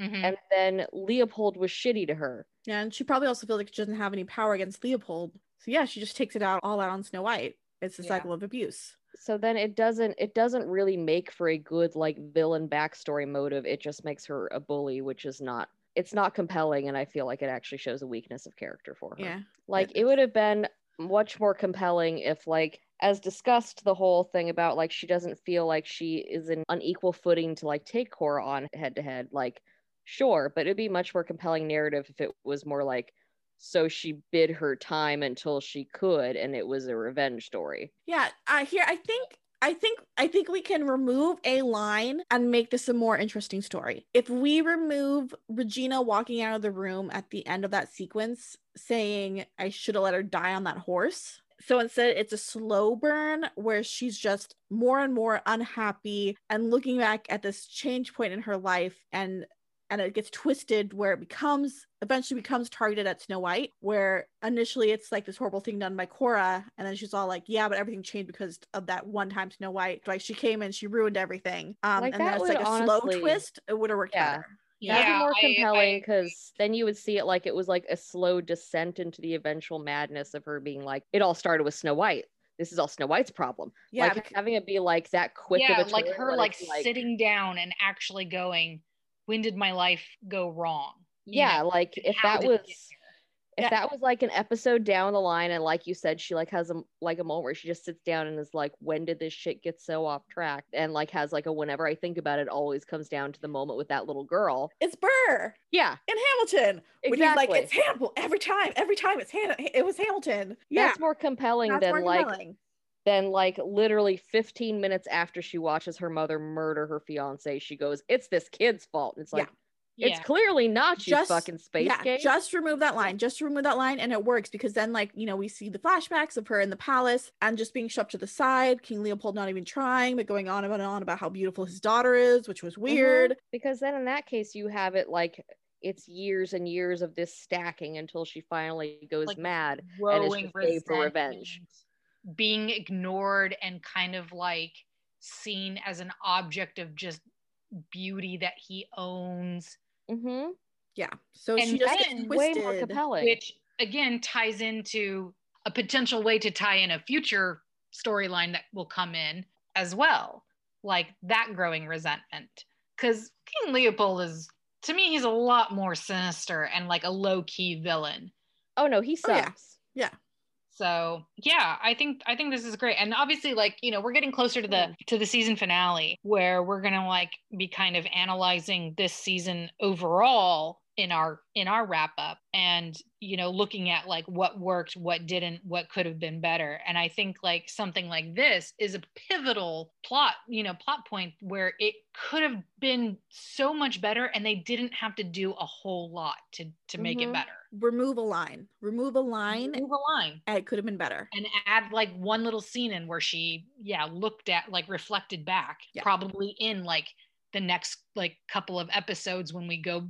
Mm-hmm. And then Leopold was shitty to her. Yeah, and she probably also feels like she doesn't have any power against Leopold. So yeah, she just takes it out all out on Snow White. It's a yeah. cycle of abuse. So then it doesn't it doesn't really make for a good like villain backstory motive. It just makes her a bully, which is not it's not compelling, and I feel like it actually shows a weakness of character for her. Yeah. Like it, it would have been much more compelling if, like, as discussed, the whole thing about like she doesn't feel like she is in unequal footing to like take Cora on head to head, like sure, but it'd be much more compelling narrative if it was more like, so she bid her time until she could, and it was a revenge story. Yeah, uh, here I think I think I think we can remove a line and make this a more interesting story. If we remove Regina walking out of the room at the end of that sequence, saying, "I should have let her die on that horse." So instead, it's a slow burn where she's just more and more unhappy and looking back at this change point in her life, and. And it gets twisted where it becomes, eventually becomes targeted at Snow White, where initially it's like this horrible thing done by Cora. And then she's all like, yeah, but everything changed because of that one time Snow White. Like she came and she ruined everything. Um, like and that that's like a honestly, slow twist. It would have worked yeah. better. Yeah, that'd be more compelling, because then you would see it like it was like a slow descent into the eventual madness of her being like, it all started with Snow White. This is all Snow White's problem. Yeah, like because, having it be like that quick yeah, of a like her like, like sitting down and actually going, when did my life go wrong? Yeah, know? Like if How that was if yeah. that was like an episode down the line, and like you said, she like has a like a moment where she just sits down and is like, when did this shit get so off track? And like has like a whenever I think about it, always comes down to the moment with that little girl. It's Burr. Yeah. In Hamilton. Exactly. When like it's Hamilton every time, every time it's Han- it was Hamilton. Yeah. That's more compelling That's than more like compelling. Then, like, literally fifteen minutes after she watches her mother murder her fiance, she goes, it's this kid's fault. And it's like, yeah. it's yeah. clearly not you just, fucking space yeah, game. Just remove that line. Just remove that line. And it works, because then, like, you know, we see the flashbacks of her in the palace and just being shoved to the side. King Leopold not even trying, but going on and on about how beautiful his daughter is, which was weird. Mm-hmm. Because then in that case, you have it like... it's years and years of this stacking until she finally goes like, mad and is saved for revenge. Being ignored and kind of like seen as an object of just beauty that he owns. Mm-hmm. Yeah. So and she just gets way more compelling, which again ties into a potential way to tie in a future storyline that will come in as well, like that growing resentment. Because King Leopold is, to me, he's a lot more sinister and like a low key villain. Oh no, he sucks. Oh, yeah. yeah. So yeah, I think I think this is great. And obviously, like, you know, we're getting closer to the to the season finale, where we're gonna like be kind of analyzing this season overall in our in our wrap up, and, you know, looking at like what worked, what didn't, what could have been better. And I think like something like this is a pivotal plot, you know, plot point where it could have been so much better, and they didn't have to do a whole lot to to make mm-hmm. it better. Remove a line. Remove a line. Remove a line. And it could have been better. And add like one little scene in where she, yeah, looked at, like reflected back, yeah. probably in like the next like couple of episodes when we go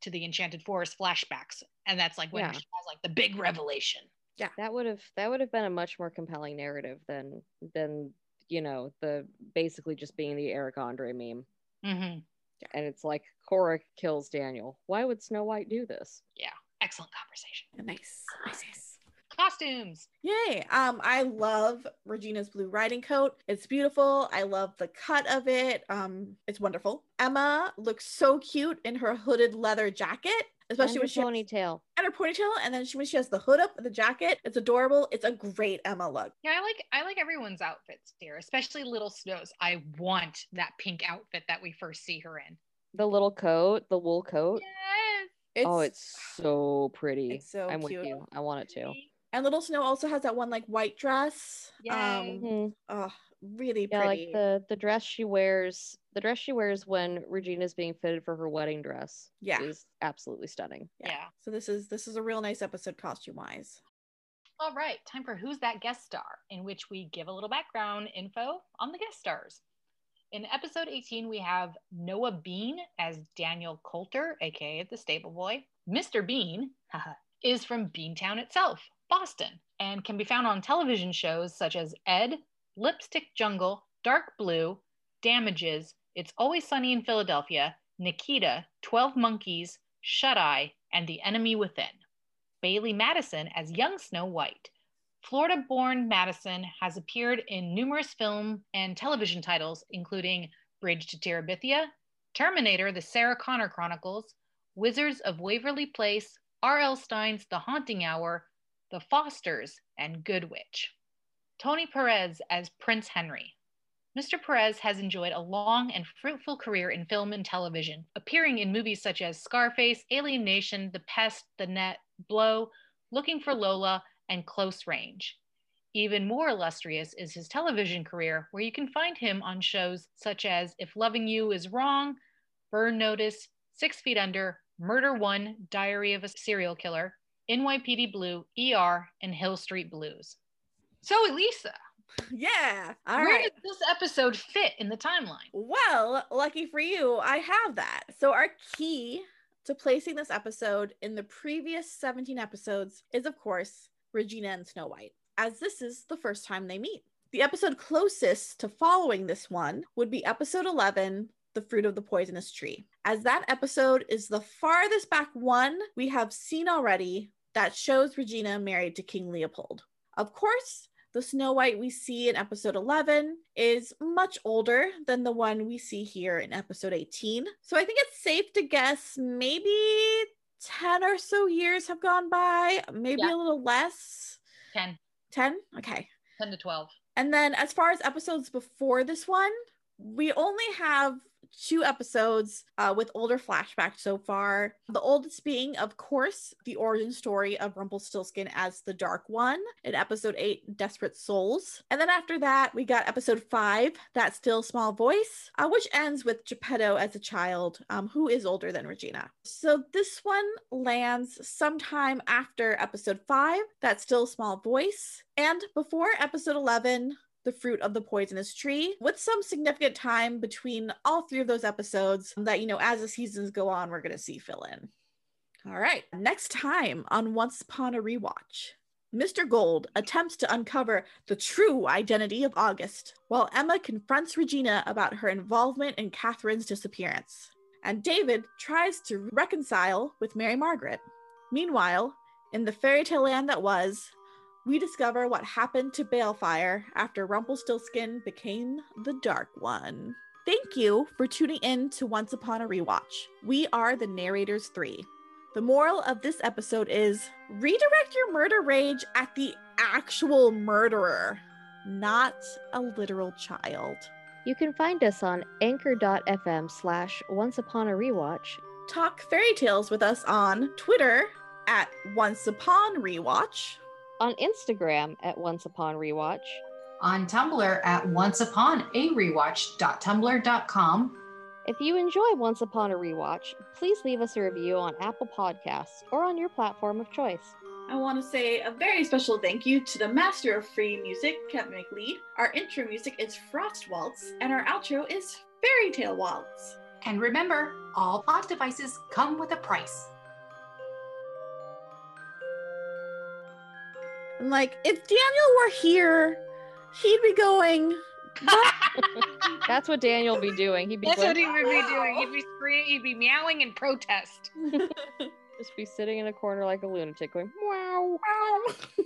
to the Enchanted Forest flashbacks. And that's like when yeah. she has like the big revelation. Yeah. That would have that would have been a much more compelling narrative than than, you know, the basically just being the Eric Andre meme. Mm-hmm. Yeah. And it's like Cora kills Daniel. Why would Snow White do this? Yeah. Excellent conversation. Nice. Nice. Costumes. Yay. Um, I love Regina's blue riding coat. It's beautiful. I love the cut of it. Um, it's wonderful. Emma looks so cute in her hooded leather jacket, especially when she has ponytail. And her ponytail. And then she when she has the hood up and the jacket. It's adorable. It's a great Emma look. Yeah, I like I like everyone's outfits here, especially Little Snow's. I want that pink outfit that we first see her in. The little coat, the wool coat. Yes. It's, oh, it's so pretty. It's so I'm cute. With you. I want it too. And Little Snow also has that one like white dress. Yeah. Um, mm-hmm. Oh, really yeah, pretty. Like the, the dress she wears The dress she wears when Regina's being fitted for her wedding dress yeah. is absolutely stunning. Yeah. yeah. So this is this is a real nice episode costume-wise. All right, time for Who's That Guest Star, in which we give a little background info on the guest stars. In episode eighteen, we have Noah Bean as Daniel Coulter, aka the Stable Boy. Mister Bean is from Beantown itself, Boston, and can be found on television shows such as Ed, Lipstick Jungle, Dark Blue, Damages, It's Always Sunny in Philadelphia, Nikita, twelve Monkeys, Shut Eye, and The Enemy Within. Bailey Madison as young Snow White. Florida-born Madison has appeared in numerous film and television titles, including Bridge to Terabithia, Terminator, The Sarah Connor Chronicles, Wizards of Waverly Place, R L Stein's The Haunting Hour, The Fosters, and Good Witch. Tony Perez as Prince Henry. Mister Perez has enjoyed a long and fruitful career in film and television, appearing in movies such as Scarface, Alien Nation, The Pest, The Net, Blow, Looking for Lola, and Close Range. Even more illustrious is his television career, where you can find him on shows such as If Loving You Is Wrong, Burn Notice, Six Feet Under, Murder One, Diary of a Serial Killer, N Y P D Blue, E R, and Hill Street Blues. So, Elisa. Yeah. All right. Where does this episode fit in the timeline? Well, lucky for you, I have that. So our key to placing this episode in the previous seventeen episodes is, of course, Regina and Snow White, as this is the first time they meet. The episode closest to following this one would be episode eleven, The Fruit of the Poisonous Tree. As that episode is the farthest back one we have seen already that shows Regina married to King Leopold. Of course, the Snow White we see in episode eleven is much older than the one we see here in episode eighteen. So I think it's safe to guess maybe ten or so years have gone by, maybe yeah. a little less. ten. ten? Okay. ten to twelve. And then as far as episodes before this one, we only have two episodes uh, with older flashbacks so far. The oldest being, of course, the origin story of Rumpelstiltskin as the Dark One in episode eight, Desperate Souls. And then after that, we got episode five, That Still Small Voice, uh, which ends with Geppetto as a child, um, who is older than Regina. So this one lands sometime after episode five, That Still Small Voice, and before episode eleven, The Fruit of the Poisonous Tree, with some significant time between all three of those episodes that, you know, as the seasons go on, we're going to see fill in. All right. Next time on Once Upon a Rewatch, Mister Gold attempts to uncover the true identity of August, while Emma confronts Regina about her involvement in Catherine's disappearance. And David tries to reconcile with Mary Margaret. Meanwhile, in the fairy tale land that was, we discover what happened to Balefire after Rumpelstiltskin became the Dark One. Thank you for tuning in to Once Upon a Rewatch. We are the Narrators three. The moral of this episode is redirect your murder rage at the actual murderer, not a literal child. You can find us on anchor.fm slash Once Upon a Rewatch. Talk fairy tales with us on Twitter at Once Upon Rewatch. On Instagram at Once Upon Rewatch. On Tumblr at once upon a rewatch dot tumblr dot com. If you enjoy Once Upon a Rewatch, please leave us a review on Apple Podcasts or on your platform of choice. I want to say a very special thank you to the master of free music, Kevin McLeod. Our intro music is Frost Waltz, and our outro is Fairy Tale Waltz. And remember, all pod devices come with a price. And like, if Daniel were here, he'd be going. That's what Daniel'd be doing. He'd be. That's going, what he would be doing. He'd be screaming. He'd be meowing in protest. Just be sitting in a corner like a lunatic, going, wow, wow.